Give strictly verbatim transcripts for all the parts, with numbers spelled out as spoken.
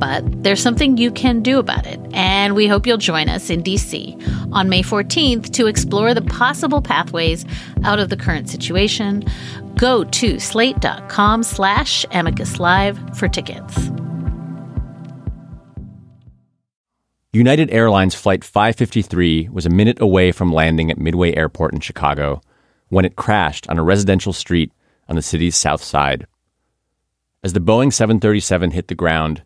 But there's something you can do about it, and we hope you'll join us in D C on May fourteenth to explore the possible pathways out of the current situation. Go to slate.com slash amicus live for tickets. United Airlines Flight five fifty-three was a minute away from landing at Midway Airport in Chicago when it crashed on a residential street on the city's south side. As the Boeing seven thirty-seven hit the ground,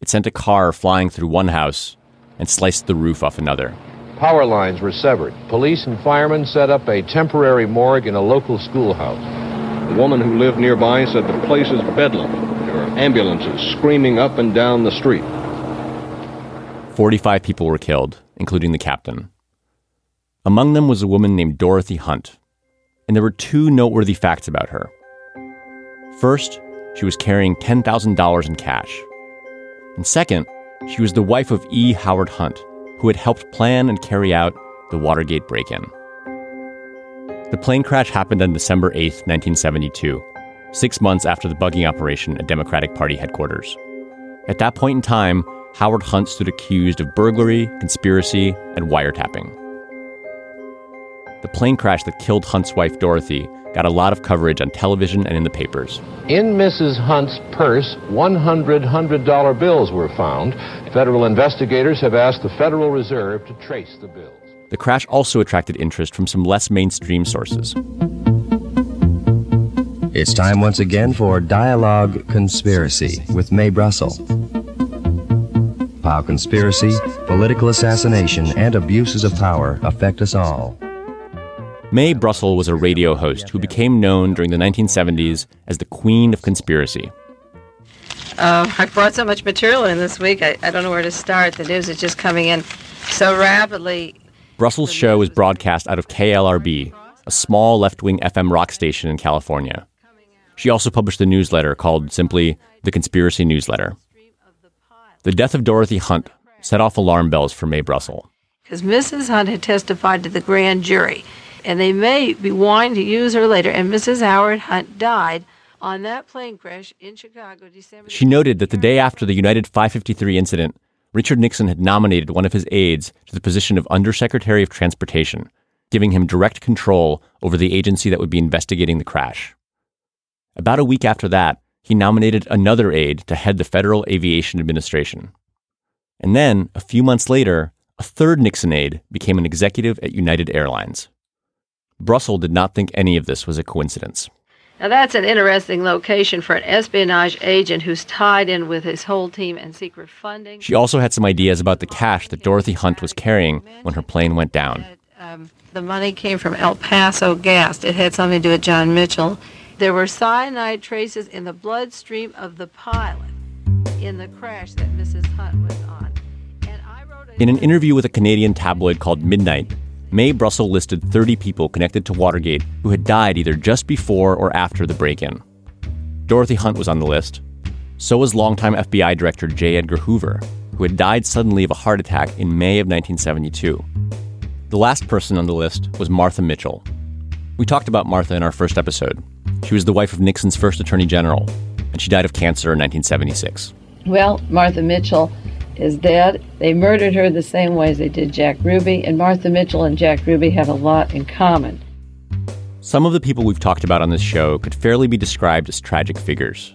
it sent a car flying through one house and sliced the roof off another. Power lines were severed. Police and firemen set up a temporary morgue in a local schoolhouse. The woman who lived nearby said the place is bedlam. There are ambulances screaming up and down the street. forty-five people were killed, including the captain. Among them was a woman named Dorothy Hunt, and there were two noteworthy facts about her. First, she was carrying ten thousand dollars in cash. And second, she was the wife of E. Howard Hunt, who had helped plan and carry out the Watergate break-in. The plane crash happened on December eighth, nineteen seventy-two, six months after the bugging operation at Democratic Party headquarters. At that point in time, Howard Hunt stood accused of burglary, conspiracy, and wiretapping. The plane crash that killed Hunt's wife, Dorothy, got a lot of coverage on television and in the papers. In Missus Hunt's purse, one hundred one hundred dollar bills were found. Federal investigators have asked the Federal Reserve to trace the bills. The crash also attracted interest from some less mainstream sources. It's time once again for Dialogue Conspiracy with Mae Brussell. How conspiracy, political assassination, and abuses of power affect us all. Mae Brussell was a radio host who became known during the nineteen seventies as the Queen of Conspiracy. Uh, I brought so much material in this week, I, I don't know where to start. The news is just coming in so rapidly. Brussell's show was broadcast out of K L R B, a small left-wing F M rock station in California. She also published a newsletter called simply The Conspiracy Newsletter. The death of Dorothy Hunt set off alarm bells for Mae Brussell. Because Missus Hunt had testified to the grand jury, and they may be wanting to use her later, and Missus Howard Hunt died on that plane crash in Chicago, December... She noted that the day after the United five fifty-three incident, Richard Nixon had nominated one of his aides to the position of Undersecretary of Transportation, giving him direct control over the agency that would be investigating the crash. About a week after that, he nominated another aide to head the Federal Aviation Administration. And then, a few months later, a third Nixon aide became an executive at United Airlines. Brussell did not think any of this was a coincidence. Now that's an interesting location for an espionage agent who's tied in with his whole team and secret funding. She also had some ideas about the cash that Dorothy Hunt was carrying when her plane went down. Um, the money came from El Paso gas. It had something to do with John Mitchell. There were cyanide traces in the bloodstream of the pilot in the crash that Missus Hunt was on. And I wrote a... In an interview with a Canadian tabloid called Midnight, Mae Brussell listed thirty people connected to Watergate who had died either just before or after the break-in. Dorothy Hunt was on the list. So was longtime F B I Director J. Edgar Hoover, who had died suddenly of a heart attack in May of nineteen seventy-two. The last person on the list was Martha Mitchell. We talked about Martha in our first episode. She was the wife of Nixon's first attorney general, and she died of cancer in nineteen seventy-six. Well, Martha Mitchell is dead. They murdered her the same way as they did Jack Ruby, and Martha Mitchell and Jack Ruby had a lot in common. Some of the people we've talked about on this show could fairly be described as tragic figures.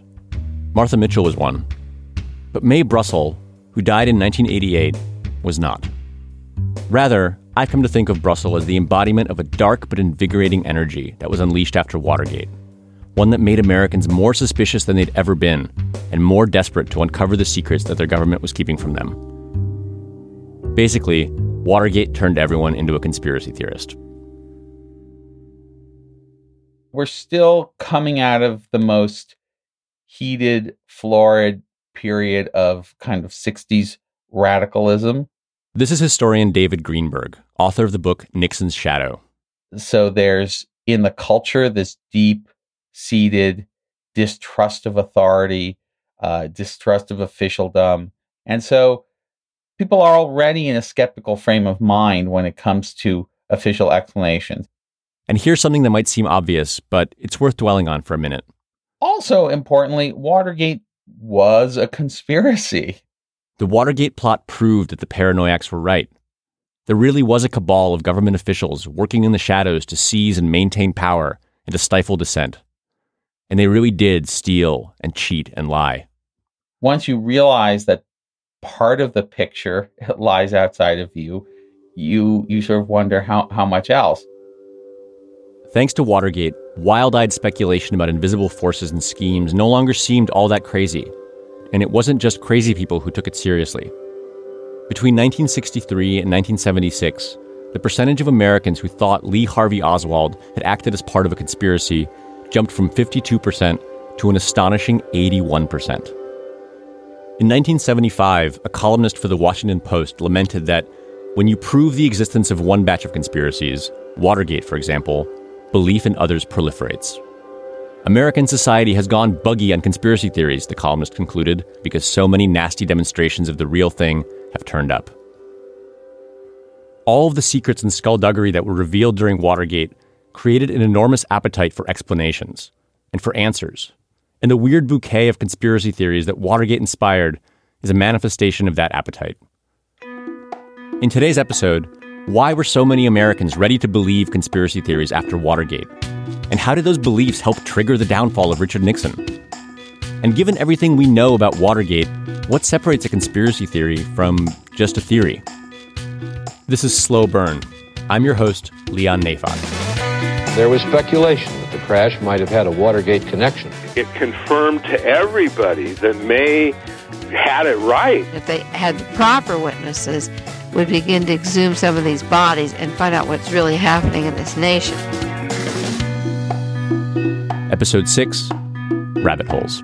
Martha Mitchell was one. But Mae Brussell, who died in nineteen eighty-eight, was not. Rather, I've come to think of Brussell as the embodiment of a dark but invigorating energy that was unleashed after Watergate, one that made Americans more suspicious than they'd ever been and more desperate to uncover the secrets that their government was keeping from them. Basically, Watergate turned everyone into a conspiracy theorist. We're still coming out of the most heated, florid period of kind of sixties radicalism. This is historian David Greenberg, author of the book Nixon's Shadow. So there's, in the culture, this deep-seated distrust of authority, uh, distrust of officialdom. And so people are already in a skeptical frame of mind when it comes to official explanations. And here's something that might seem obvious, but it's worth dwelling on for a minute. Also, importantly, Watergate was a conspiracy. The Watergate plot proved that the paranoiacs were right. There really was a cabal of government officials working in the shadows to seize and maintain power and to stifle dissent. And they really did steal and cheat and lie. Once you realize that part of the picture lies outside of you, you you sort of wonder how, how much else. Thanks to Watergate, wild-eyed speculation about invisible forces and schemes no longer seemed all that crazy. And it wasn't just crazy people who took it seriously. Between nineteen sixty-three and nineteen seventy-six, the percentage of Americans who thought Lee Harvey Oswald had acted as part of a conspiracy jumped from fifty-two percent to an astonishing eighty-one percent. In nineteen seventy-five, a columnist for the Washington Post lamented that when you prove the existence of one batch of conspiracies, Watergate, for example, belief in others proliferates. American society has gone buggy on conspiracy theories, the columnist concluded, because so many nasty demonstrations of the real thing have turned up. All of the secrets and skullduggery that were revealed during Watergate created an enormous appetite for explanations and for answers. And the weird bouquet of conspiracy theories that Watergate inspired is a manifestation of that appetite. In today's episode, why were so many Americans ready to believe conspiracy theories after Watergate? And how did those beliefs help trigger the downfall of Richard Nixon? And given everything we know about Watergate, what separates a conspiracy theory from just a theory? This is Slow Burn. I'm your host, Leon Nafok. There was speculation that the crash might have had a Watergate connection. It confirmed to everybody that Mae had it right. If they had the proper witnesses, we'd begin to exhume some of these bodies and find out what's really happening in this nation. Episode six, Rabbit Holes.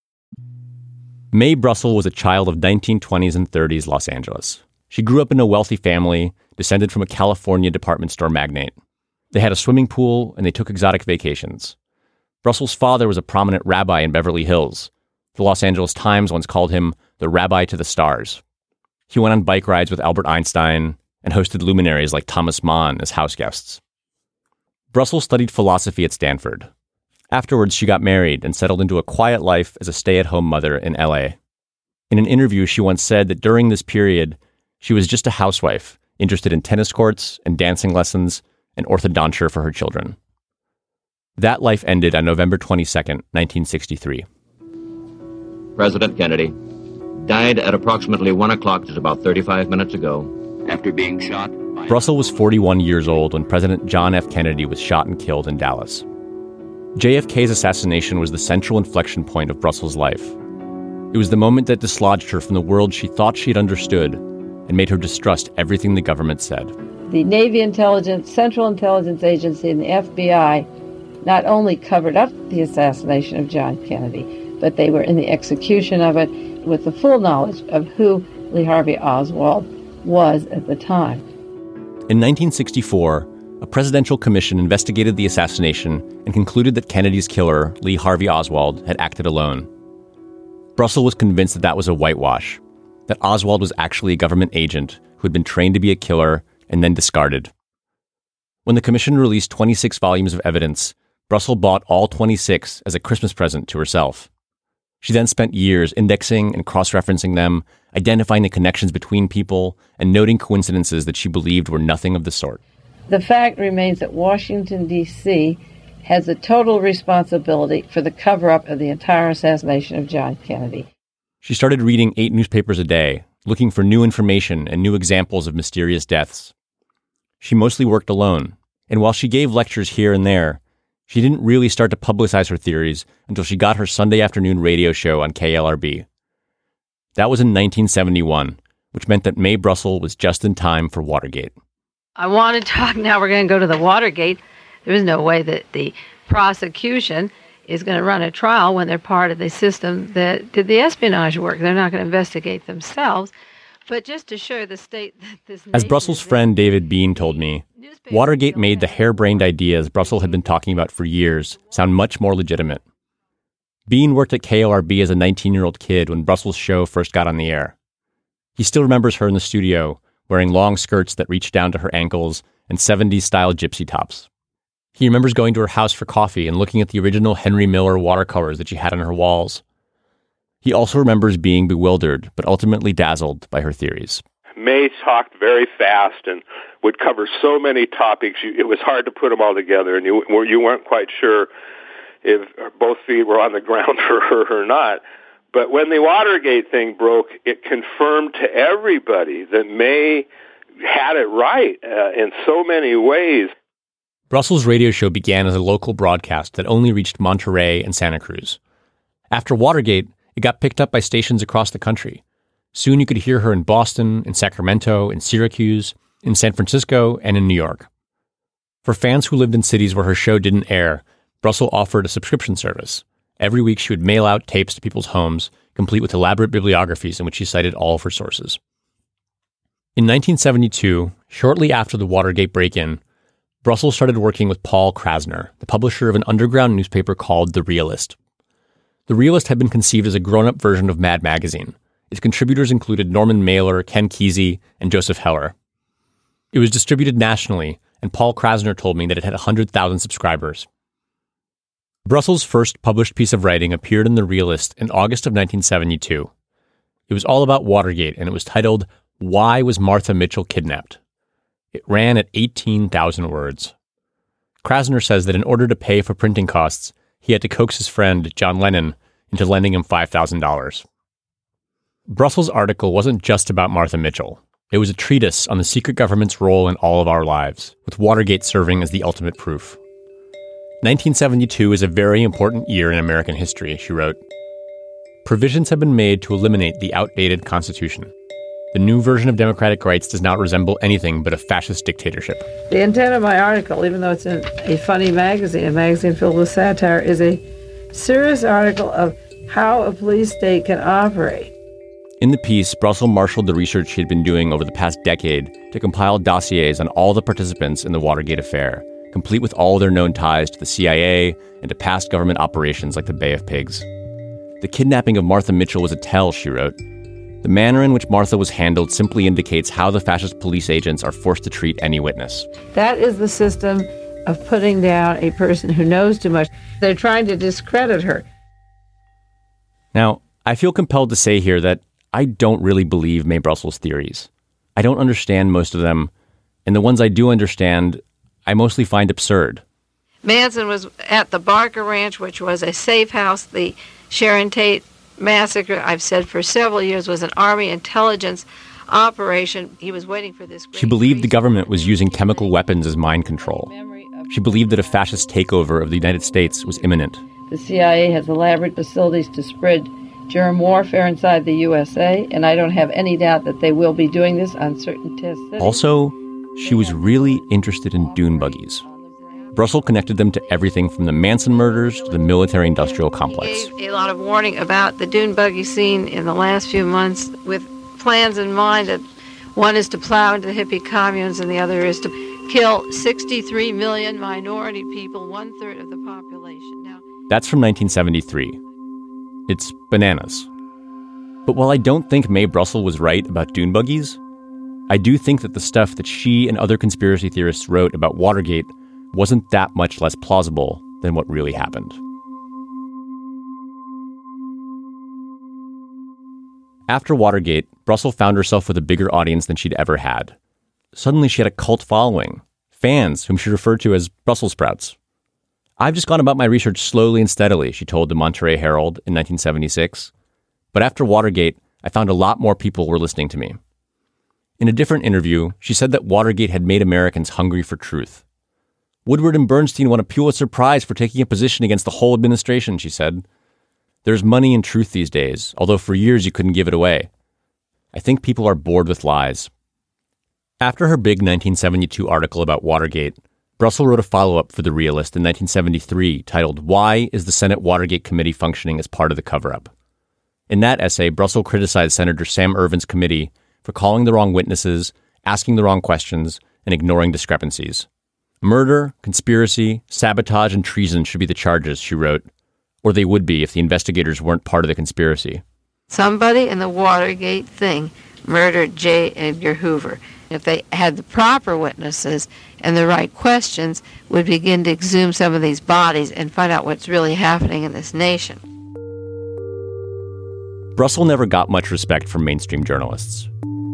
Mae Brussell was a child of nineteen twenties and thirties Los Angeles. She grew up in a wealthy family, descended from a California department store magnate. They had a swimming pool, and they took exotic vacations. Brussell's father was a prominent rabbi in Beverly Hills. The Los Angeles Times once called him the rabbi to the stars. He went on bike rides with Albert Einstein and hosted luminaries like Thomas Mann as house guests. Brussell studied philosophy at Stanford. Afterwards, she got married and settled into a quiet life as a stay-at-home mother in L A. In an interview, she once said that during this period, she was just a housewife, interested in tennis courts and dancing lessons and orthodonture for her children. That life ended on November twenty-second, nineteen sixty-three. President Kennedy died at approximately one o'clock, just about thirty-five minutes ago, after being shot by... Brussell was forty-one years old when President John F. Kennedy was shot and killed in Dallas. J F K's assassination was the central inflection point of Brussell's life. It was the moment that dislodged her from the world she thought she'd understood and made her distrust everything the government said. The Navy Intelligence, Central Intelligence Agency, and the F B I not only covered up the assassination of John Kennedy, but they were in the execution of it with the full knowledge of who Lee Harvey Oswald was at the time. In nineteen sixty-four, a presidential commission investigated the assassination and concluded that Kennedy's killer, Lee Harvey Oswald, had acted alone. Brussell was convinced that that was a whitewash, that Oswald was actually a government agent who had been trained to be a killer and then discarded. When the commission released twenty-six volumes of evidence, Brussell bought all twenty-six as a Christmas present to herself. She then spent years indexing and cross-referencing them, identifying the connections between people, and noting coincidences that she believed were nothing of the sort. The fact remains that Washington, D C has a total responsibility for the cover-up of the entire assassination of John Kennedy. She started reading eight newspapers a day, looking for new information and new examples of mysterious deaths. She mostly worked alone, and while she gave lectures here and there, she didn't really start to publicize her theories until she got her Sunday afternoon radio show on K L R B. That was in nineteen seventy-one, which meant that Mae Brussell was just in time for Watergate. I want to talk now, we're going to go to the Watergate. There is no way that the prosecution is going to run a trial when they're part of the system that did the espionage work. They're not going to investigate themselves. But just to show the state that this... As Brussell's friend David Bean told me, Watergate made the harebrained ideas Brussell had been talking about for years sound much more legitimate. Bean worked at K L R B as a nineteen-year-old kid when Brussell's show first got on the air. He still remembers her in the studio, wearing long skirts that reached down to her ankles and seventies-style gypsy tops. He remembers going to her house for coffee and looking at the original Henry Miller watercolors that she had on her walls. He also remembers being bewildered, but ultimately dazzled by her theories. Mae talked very fast and would cover so many topics, you, it was hard to put them all together, and you, you weren't quite sure if both feet were on the ground for her or not. But when the Watergate thing broke, it confirmed to everybody that Mae had it right uh, in so many ways. Brussell's radio show began as a local broadcast that only reached Monterey and Santa Cruz. After Watergate, it got picked up by stations across the country. Soon you could hear her in Boston, in Sacramento, in Syracuse, in San Francisco, and in New York. For fans who lived in cities where her show didn't air, Brussell offered a subscription service. Every week, she would mail out tapes to people's homes, complete with elaborate bibliographies in which she cited all of her sources. In nineteen seventy-two, shortly after the Watergate break-in, Brussell started working with Paul Krassner, the publisher of an underground newspaper called The Realist. The Realist had been conceived as a grown-up version of Mad Magazine. Its contributors included Norman Mailer, Ken Kesey, and Joseph Heller. It was distributed nationally, and Paul Krassner told me that it had one hundred thousand subscribers. Brussell's first published piece of writing appeared in The Realist in August of nineteen seventy-two. It was all about Watergate, and it was titled, Why Was Martha Mitchell Kidnapped? It ran at eighteen thousand words. Krassner says that in order to pay for printing costs, he had to coax his friend, John Lennon, into lending him five thousand dollars. Brussell's article wasn't just about Martha Mitchell. It was a treatise on the secret government's role in all of our lives, with Watergate serving as the ultimate proof. nineteen seventy-two is a very important year in American history, she wrote. Provisions have been made to eliminate the outdated Constitution. The new version of democratic rights does not resemble anything but a fascist dictatorship. The intent of my article, even though it's in a funny magazine, a magazine filled with satire, is a serious article of how a police state can operate. In the piece, Brussell marshaled the research she had been doing over the past decade to compile dossiers on all the participants in the Watergate affair, complete with all their known ties to the C I A and to past government operations like the Bay of Pigs. The kidnapping of Martha Mitchell was a tell, she wrote. The manner in which Martha was handled simply indicates how the fascist police agents are forced to treat any witness. That is the system of putting down a person who knows too much. They're trying to discredit her. Now, I feel compelled to say here that I don't really believe Mae Brussell's theories. I don't understand most of them, and the ones I do understand, I mostly find absurd. Manson was at the Barker Ranch, which was a safe house. The Sharon Tate massacre, I've said for several years, was an Army intelligence operation. He was waiting for this. She believed the government was using chemical weapons as mind control. She believed that a fascist takeover of the United States was imminent. The C I A has elaborate facilities to spread germ warfare inside the U S A, and I don't have any doubt that they will be doing this on certain tests. Also, she was really interested in dune buggies. Brussell connected them to everything from the Manson murders to the military-industrial complex. He gave a lot of warning about the dune buggy scene in the last few months, with plans in mind that one is to plow into the hippie communes and the other is to kill sixty-three million minority people, one-third of the population. Now, that's from nineteen seventy-three. It's bananas. But while I don't think Mae Brussell was right about dune buggies, I do think that the stuff that she and other conspiracy theorists wrote about Watergate wasn't that much less plausible than what really happened. After Watergate, Brussell found herself with a bigger audience than she'd ever had. Suddenly she had a cult following, fans whom she referred to as Brussels sprouts. I've just gone about my research slowly and steadily, she told the Monterey Herald in nineteen seventy-six. But after Watergate, I found a lot more people were listening to me. In a different interview, she said that Watergate had made Americans hungry for truth. Woodward and Bernstein won a Pulitzer Prize for taking a position against the whole administration, she said. There's money in truth these days, although for years you couldn't give it away. I think people are bored with lies. After her big nineteen seventy-two article about Watergate, Brussell wrote a follow-up for The Realist in nineteen seventy-three titled, Why is the Senate Watergate Committee Functioning as Part of the Cover-Up? In that essay, Brussell criticized Senator Sam Ervin's committee for calling the wrong witnesses, asking the wrong questions, and ignoring discrepancies. Murder, conspiracy, sabotage, and treason should be the charges, she wrote, or they would be if the investigators weren't part of the conspiracy. Somebody in the Watergate thing murdered J. Edgar Hoover. If they had the proper witnesses and the right questions, we'd begin to exhume some of these bodies and find out what's really happening in this nation. Brussell never got much respect from mainstream journalists.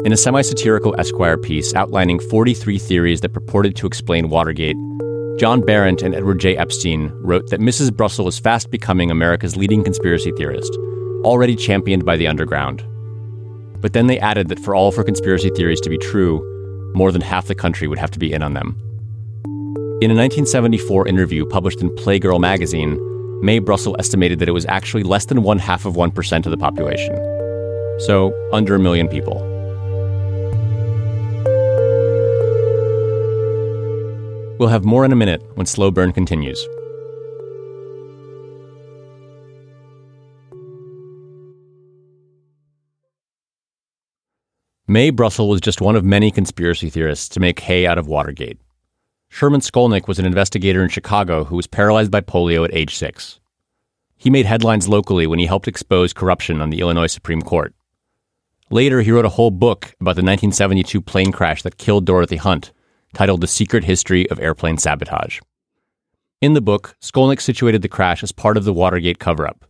In a semi-satirical Esquire piece outlining forty-three theories that purported to explain Watergate, John Barrent and Edward J. Epstein wrote that Missus Brussell is fast becoming America's leading conspiracy theorist, already championed by the underground. But then they added that for all of her conspiracy theories to be true, more than half the country would have to be in on them. In a nineteen seventy-four interview published in Playgirl magazine, Mae Brussell estimated that it was actually less than one half of one percent of the population. So, under a million people. We'll have more in a minute when Slow Burn continues. Mae Brussell was just one of many conspiracy theorists to make hay out of Watergate. Sherman Skolnick was an investigator in Chicago who was paralyzed by polio at age six. He made headlines locally when he helped expose corruption on the Illinois Supreme Court. Later, he wrote a whole book about the nineteen seventy-two plane crash that killed Dorothy Hunt, titled The Secret History of Airplane Sabotage. In the book, Skolnick situated the crash as part of the Watergate cover-up.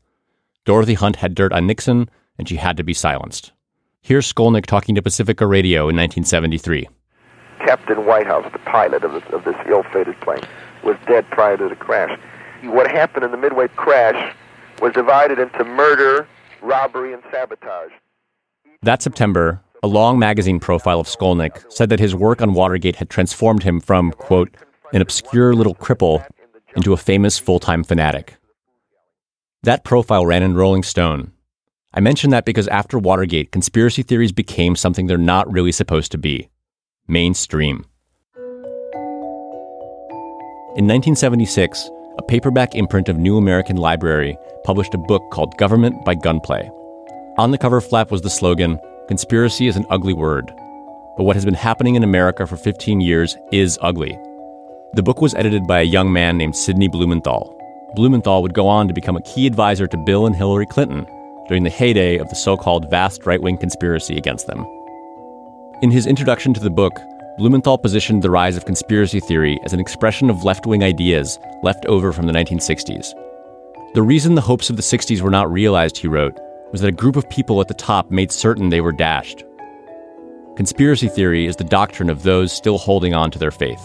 Dorothy Hunt had dirt on Nixon, and she had to be silenced. Here's Skolnick talking to Pacifica Radio in nineteen seventy-three. Captain Whitehouse, the pilot of, the, of this ill-fated plane, was dead prior to the crash. What happened in the Midway crash was divided into murder, robbery, and sabotage. That September, a long magazine profile of Skolnick said that his work on Watergate had transformed him from, quote, an obscure little cripple into a famous full-time fanatic. That profile ran in Rolling Stone. I mention that because after Watergate, conspiracy theories became something they're not really supposed to be. Mainstream. In nineteen seventy-six, a paperback imprint of New American Library published a book called Government by Gunplay. On the cover flap was the slogan, Conspiracy is an ugly word, but what has been happening in America for fifteen years is ugly. The book was edited by a young man named Sidney Blumenthal. Blumenthal would go on to become a key advisor to Bill and Hillary Clinton during the heyday of the so-called vast right-wing conspiracy against them. In his introduction to the book, Blumenthal positioned the rise of conspiracy theory as an expression of left-wing ideas left over from the nineteen sixties. The reason the hopes of the sixties were not realized, he wrote, was that a group of people at the top made certain they were dashed. Conspiracy theory is the doctrine of those still holding on to their faith.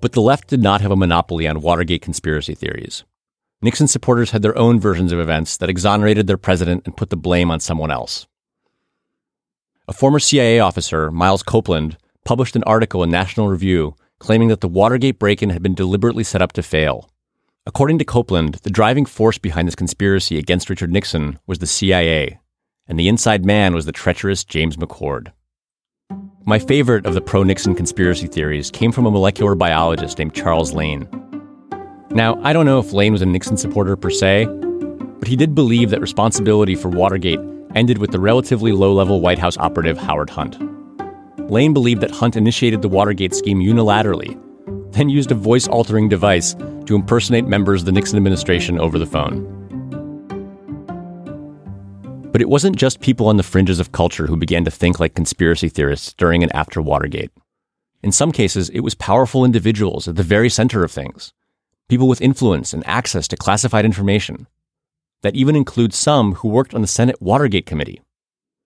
But the left did not have a monopoly on Watergate conspiracy theories. Nixon supporters had their own versions of events that exonerated their president and put the blame on someone else. A former C I A officer, Miles Copeland, published an article in National Review claiming that the Watergate break-in had been deliberately set up to fail. According to Copeland, the driving force behind this conspiracy against Richard Nixon was the C I A, and the inside man was the treacherous James McCord. My favorite of the pro-Nixon conspiracy theories came from a molecular biologist named Charles Lane. Now, I don't know if Lane was a Nixon supporter per se, but he did believe that responsibility for Watergate ended with the relatively low-level White House operative Howard Hunt. Lane believed that Hunt initiated the Watergate scheme unilaterally, then used a voice-altering device to impersonate members of the Nixon administration over the phone. But it wasn't just people on the fringes of culture who began to think like conspiracy theorists during and after Watergate. In some cases, it was powerful individuals at the very center of things, people with influence and access to classified information. That even includes some who worked on the Senate Watergate Committee.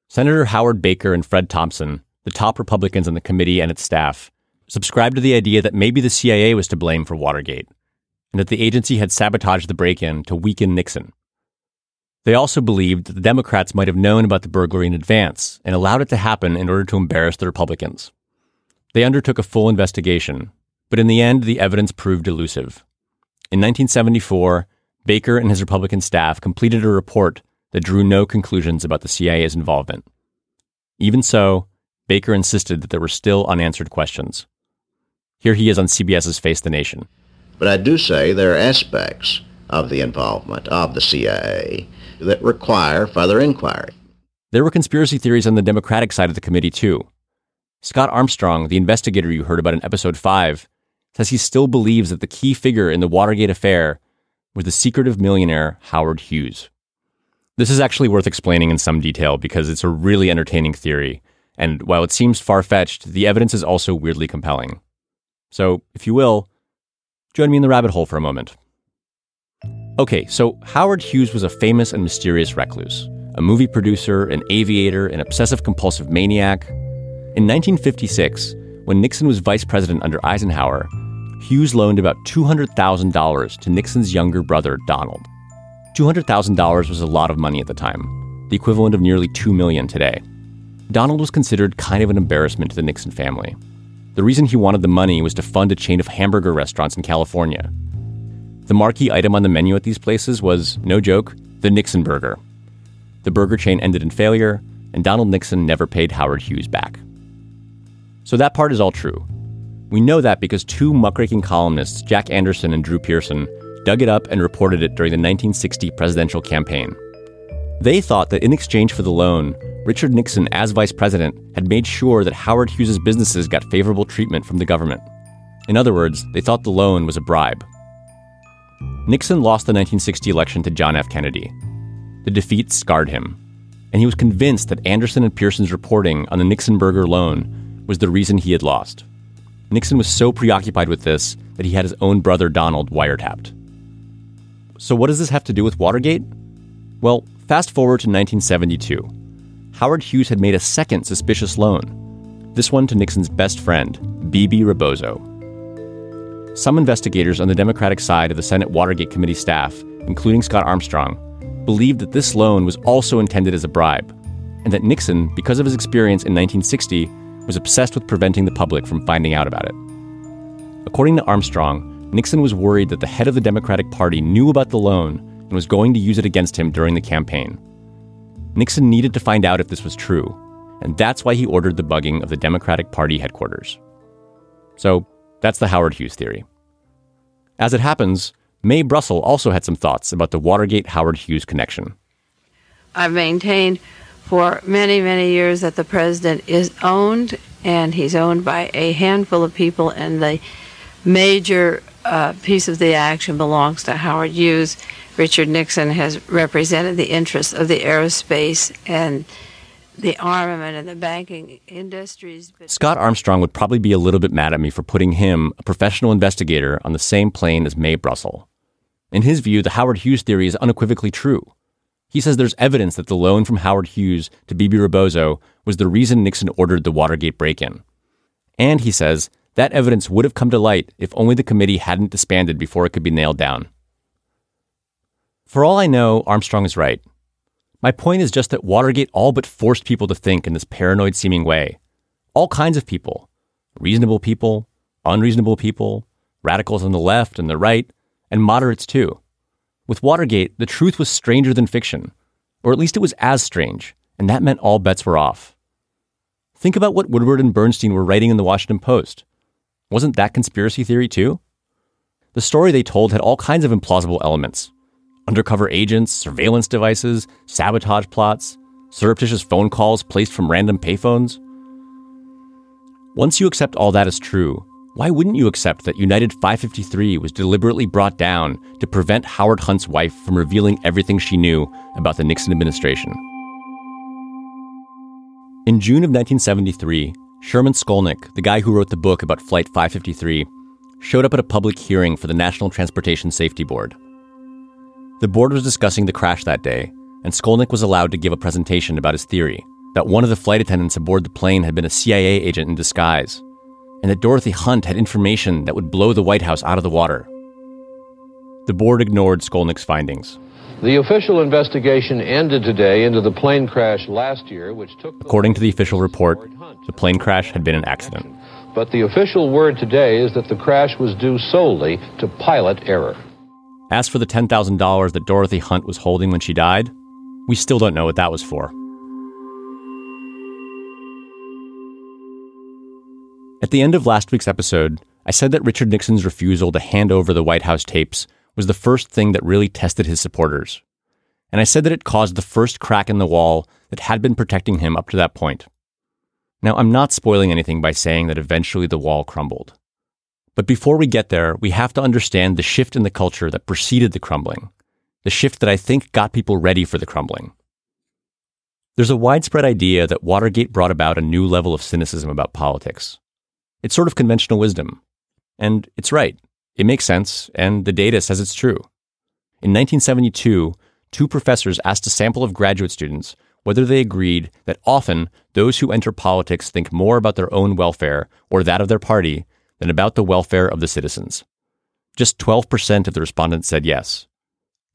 Senator Howard Baker and Fred Thompson, the top Republicans on the committee and its staff, subscribed to the idea that maybe the C I A was to blame for Watergate, and that the agency had sabotaged the break-in to weaken Nixon. They also believed that the Democrats might have known about the burglary in advance and allowed it to happen in order to embarrass the Republicans. They undertook a full investigation, but in the end, the evidence proved elusive. In nineteen seventy-four, Baker and his Republican staff completed a report that drew no conclusions about the C I A's involvement. Even so, Baker insisted that there were still unanswered questions. Here he is on C B S's Face the Nation. But I do say there are aspects of the involvement of the C I A that require further inquiry. There were conspiracy theories on the Democratic side of the committee, too. Scott Armstrong, the investigator you heard about in episode five, says he still believes that the key figure in the Watergate affair was the secretive millionaire Howard Hughes. This is actually worth explaining in some detail because it's a really entertaining theory, and while it seems far-fetched, the evidence is also weirdly compelling. So, if you will, join me in the rabbit hole for a moment. Okay, so Howard Hughes was a famous and mysterious recluse, a movie producer, an aviator, an obsessive-compulsive maniac. In nineteen fifty-six, when Nixon was vice president under Eisenhower, Hughes loaned about two hundred thousand dollars to Nixon's younger brother, Donald. two hundred thousand dollars was a lot of money at the time, the equivalent of nearly two million dollars today. Donald was considered kind of an embarrassment to the Nixon family. The reason he wanted the money was to fund a chain of hamburger restaurants in California. The marquee item on the menu at these places was, no joke, the Nixon burger. The burger chain ended in failure, and Donald Nixon never paid Howard Hughes back. So that part is all true. We know that because two muckraking columnists, Jack Anderson and Drew Pearson, dug it up and reported it during the nineteen sixty presidential campaign. They thought that in exchange for the loan, Richard Nixon, as vice president, had made sure that Howard Hughes' businesses got favorable treatment from the government. In other words, they thought the loan was a bribe. Nixon lost the nineteen sixty election to John F. Kennedy. The defeat scarred him, and he was convinced that Anderson and Pearson's reporting on the Nixon burger loan was the reason he had lost. Nixon was so preoccupied with this that he had his own brother Donald wiretapped. So what does this have to do with Watergate? Well, fast forward to nineteen seventy-two. Howard Hughes had made a second suspicious loan, this one to Nixon's best friend, B B Rebozo. Some investigators on the Democratic side of the Senate Watergate Committee staff, including Scott Armstrong, believed that this loan was also intended as a bribe, and that Nixon, because of his experience in nineteen sixty, was obsessed with preventing the public from finding out about it. According to Armstrong, Nixon was worried that the head of the Democratic Party knew about the loan and was going to use it against him during the campaign. Nixon needed to find out if this was true, and that's why he ordered the bugging of the Democratic Party headquarters. So, that's the Howard Hughes theory. As it happens, Mae Brussell also had some thoughts about the Watergate-Howard Hughes connection. I've maintained for many, many years that the president is owned, and he's owned by a handful of people, and the major uh, piece of the action belongs to Howard Hughes. Richard Nixon has represented the interests of the aerospace and the armament and the banking industries. But Scott Armstrong would probably be a little bit mad at me for putting him, a professional investigator, on the same plane as Mae Brussell. In his view, the Howard Hughes theory is unequivocally true. He says there's evidence that the loan from Howard Hughes to Bebe Rebozo was the reason Nixon ordered the Watergate break-in. And he says that evidence would have come to light if only the committee hadn't disbanded before it could be nailed down. For all I know, Armstrong is right. My point is just that Watergate all but forced people to think in this paranoid-seeming way. All kinds of people. Reasonable people, unreasonable people, radicals on the left and the right, and moderates too. With Watergate, the truth was stranger than fiction, or at least it was as strange, and that meant all bets were off. Think about what Woodward and Bernstein were writing in the Washington Post. Wasn't that conspiracy theory too? The story they told had all kinds of implausible elements. Undercover agents, surveillance devices, sabotage plots, surreptitious phone calls placed from random payphones. Once you accept all that as true, why wouldn't you accept that United five fifty-three was deliberately brought down to prevent Howard Hunt's wife from revealing everything she knew about the Nixon administration? In June of nineteen seventy-three, Sherman Skolnick, the guy who wrote the book about Flight five fifty-three, showed up at a public hearing for the National Transportation Safety Board. The board was discussing the crash that day, and Skolnick was allowed to give a presentation about his theory that one of the flight attendants aboard the plane had been a C I A agent in disguise, and that Dorothy Hunt had information that would blow the White House out of the water. The board ignored Skolnick's findings. The official investigation ended today into the plane crash last year, which took... According to the official report, the plane crash had been an accident. But the official word today is that the crash was due solely to pilot error. As for the ten thousand dollars that Dorothy Hunt was holding when she died, we still don't know what that was for. At the end of last week's episode, I said that Richard Nixon's refusal to hand over the White House tapes was the first thing that really tested his supporters. And I said that it caused the first crack in the wall that had been protecting him up to that point. Now, I'm not spoiling anything by saying that eventually the wall crumbled. But before we get there, we have to understand the shift in the culture that preceded the crumbling, the shift that I think got people ready for the crumbling. There's a widespread idea that Watergate brought about a new level of cynicism about politics. It's sort of conventional wisdom. And it's right. It makes sense, and the data says it's true. In nineteen seventy-two, two professors asked a sample of graduate students whether they agreed that often those who enter politics think more about their own welfare or that of their party than about the welfare of the citizens. Just twelve percent of the respondents said yes.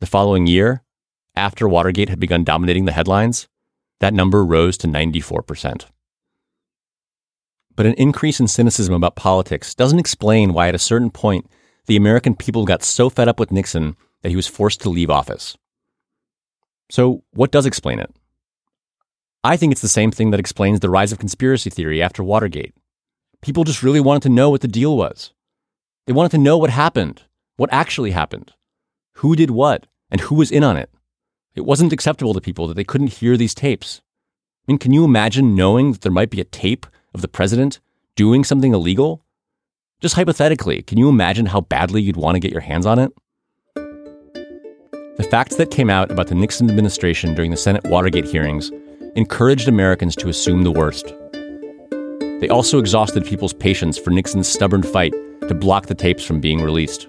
The following year, after Watergate had begun dominating the headlines, that number rose to ninety-four percent. But an increase in cynicism about politics doesn't explain why at a certain point the American people got so fed up with Nixon that he was forced to leave office. So what does explain it? I think it's the same thing that explains the rise of conspiracy theory after Watergate. People just really wanted to know what the deal was. They wanted to know what happened, what actually happened, who did what, and who was in on it. It wasn't acceptable to people that they couldn't hear these tapes. I mean, can you imagine knowing that there might be a tape of the president doing something illegal? Just hypothetically, can you imagine how badly you'd want to get your hands on it? The facts that came out about the Nixon administration during the Senate Watergate hearings encouraged Americans to assume the worst. They also exhausted people's patience for Nixon's stubborn fight to block the tapes from being released.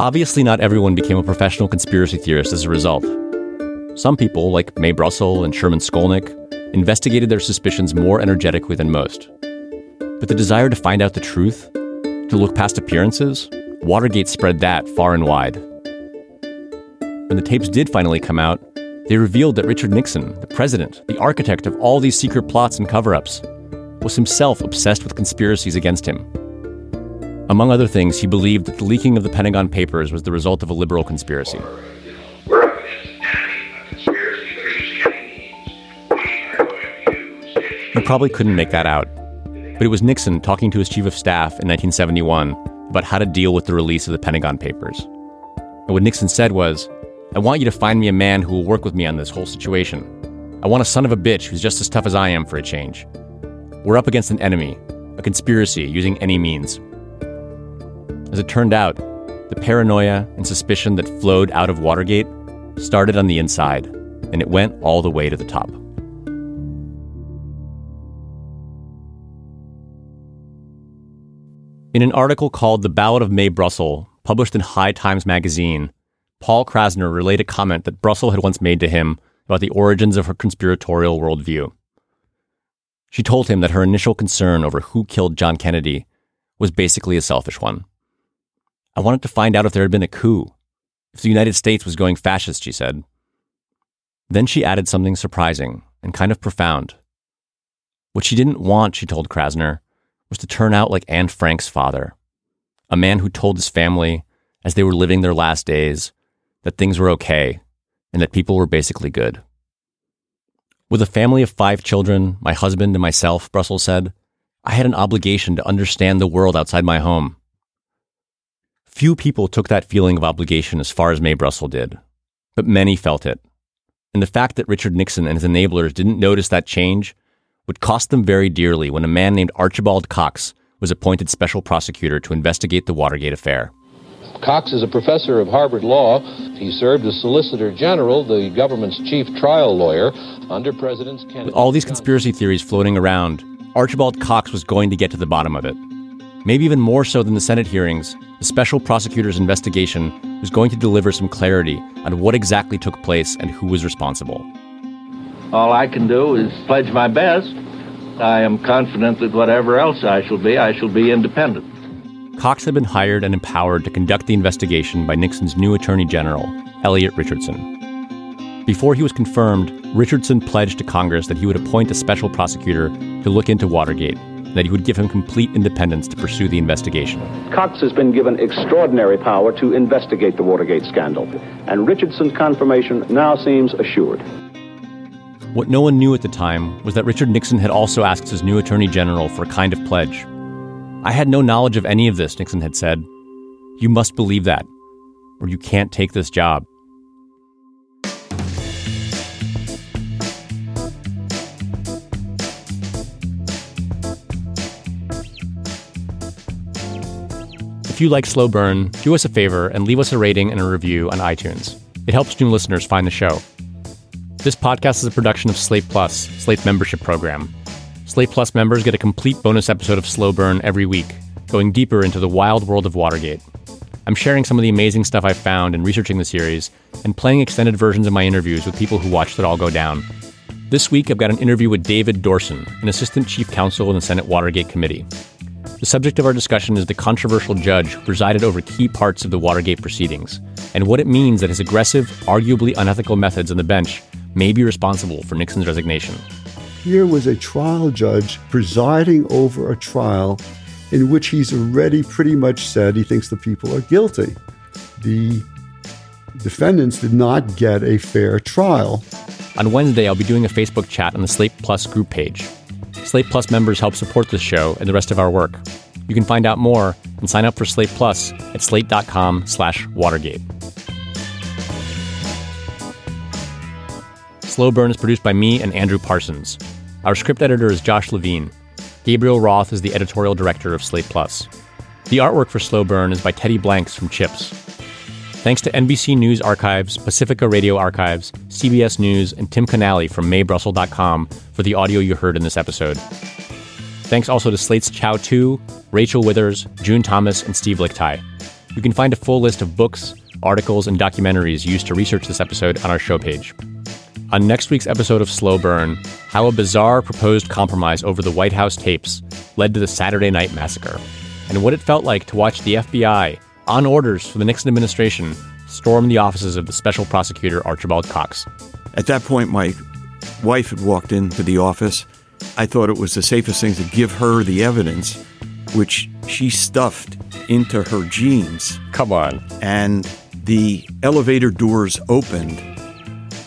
Obviously, not everyone became a professional conspiracy theorist as a result. Some people, like Mae Brussell and Sherman Skolnick, investigated their suspicions more energetically than most. But the desire to find out the truth, to look past appearances, Watergate spread that far and wide. When the tapes did finally come out, they revealed that Richard Nixon, the president, the architect of all these secret plots and cover-ups, was himself obsessed with conspiracies against him. Among other things, he believed that the leaking of the Pentagon Papers was the result of a liberal conspiracy. You probably couldn't make that out, but it was Nixon talking to his chief of staff in nineteen seventy-one about how to deal with the release of the Pentagon Papers. And what Nixon said was, "I want you to find me a man who will work with me on this whole situation. I want a son of a bitch who's just as tough as I am for a change. We're up against an enemy, a conspiracy using any means." As it turned out, the paranoia and suspicion that flowed out of Watergate started on the inside, and it went all the way to the top. In an article called The Ballad of Mae Brussell, published in High Times magazine, Paul Krassner relayed a comment that Brussell had once made to him about the origins of her conspiratorial worldview. She told him that her initial concern over who killed John Kennedy was basically a selfish one. I wanted to find out if there had been a coup, if the United States was going fascist, she said. Then she added something surprising and kind of profound. What she didn't want, she told Krassner, was to turn out like Anne Frank's father, a man who told his family, as they were living their last days, that things were okay and that people were basically good. With a family of five children, my husband and myself, Brussell said, I had an obligation to understand the world outside my home. Few people took that feeling of obligation as far as Mae Brussell did, but many felt it. And the fact that Richard Nixon and his enablers didn't notice that change would cost them very dearly when a man named Archibald Cox was appointed special prosecutor to investigate the Watergate affair. Cox is a professor of Harvard Law. He served as Solicitor General, the government's chief trial lawyer, under Presidents Kennedy. With all these conspiracy theories floating around, Archibald Cox was going to get to the bottom of it. Maybe even more so than the Senate hearings, the special prosecutor's investigation was going to deliver some clarity on what exactly took place and who was responsible. All I can do is pledge my best. I am confident that whatever else I shall be, I shall be independent. Cox had been hired and empowered to conduct the investigation by Nixon's new Attorney General, Elliot Richardson. Before he was confirmed, Richardson pledged to Congress that he would appoint a special prosecutor to look into Watergate, that he would give him complete independence to pursue the investigation. Cox has been given extraordinary power to investigate the Watergate scandal, and Richardson's confirmation now seems assured. What no one knew at the time was that Richard Nixon had also asked his new Attorney General for a kind of pledge. I had no knowledge of any of this, Nixon had said. You must believe that, or you can't take this job. If you like Slow Burn, do us a favor and leave us a rating and a review on iTunes. It helps new listeners find the show. This podcast is a production of Slate Plus, Slate's membership program. Slate Plus members get a complete bonus episode of Slow Burn every week, going deeper into the wild world of Watergate. I'm sharing some of the amazing stuff I found in researching the series and playing extended versions of my interviews with people who watched it all go down. This week, I've got an interview with David Dorson, an assistant chief counsel in the Senate Watergate Committee. The subject of our discussion is the controversial judge who presided over key parts of the Watergate proceedings and what it means that his aggressive, arguably unethical methods on the bench may be responsible for Nixon's resignation. Here was a trial judge presiding over a trial in which he's already pretty much said he thinks the people are guilty. The defendants did not get a fair trial. On Wednesday, I'll be doing a Facebook chat on the Slate Plus group page. Slate Plus members help support this show and the rest of our work. You can find out more and sign up for Slate Plus at slate.com slash Watergate. Slow Burn is produced by me and Andrew Parsons. Our script editor is Josh Levine. Gabriel Roth is the editorial director of Slate Plus. The artwork for Slow Burn is by Teddy Blanks from Chips. Thanks to N B C News Archives, Pacifica Radio Archives, C B S News, and Tim Canale from Mae Brussell dot com for the audio you heard in this episode. Thanks also to Slate's Chow Tu, Rachel Withers, June Thomas, and Steve Lichtai. You can find a full list of books, articles, and documentaries used to research this episode on our show page. On next week's episode of Slow Burn, how a bizarre proposed compromise over the White House tapes led to the Saturday Night Massacre, and what it felt like to watch the F B I, on orders from the Nixon administration, stormed the offices of the special prosecutor Archibald Cox. At that point, my wife had walked into the office. I thought it was the safest thing to give her the evidence, which she stuffed into her jeans. Come on. And the elevator doors opened,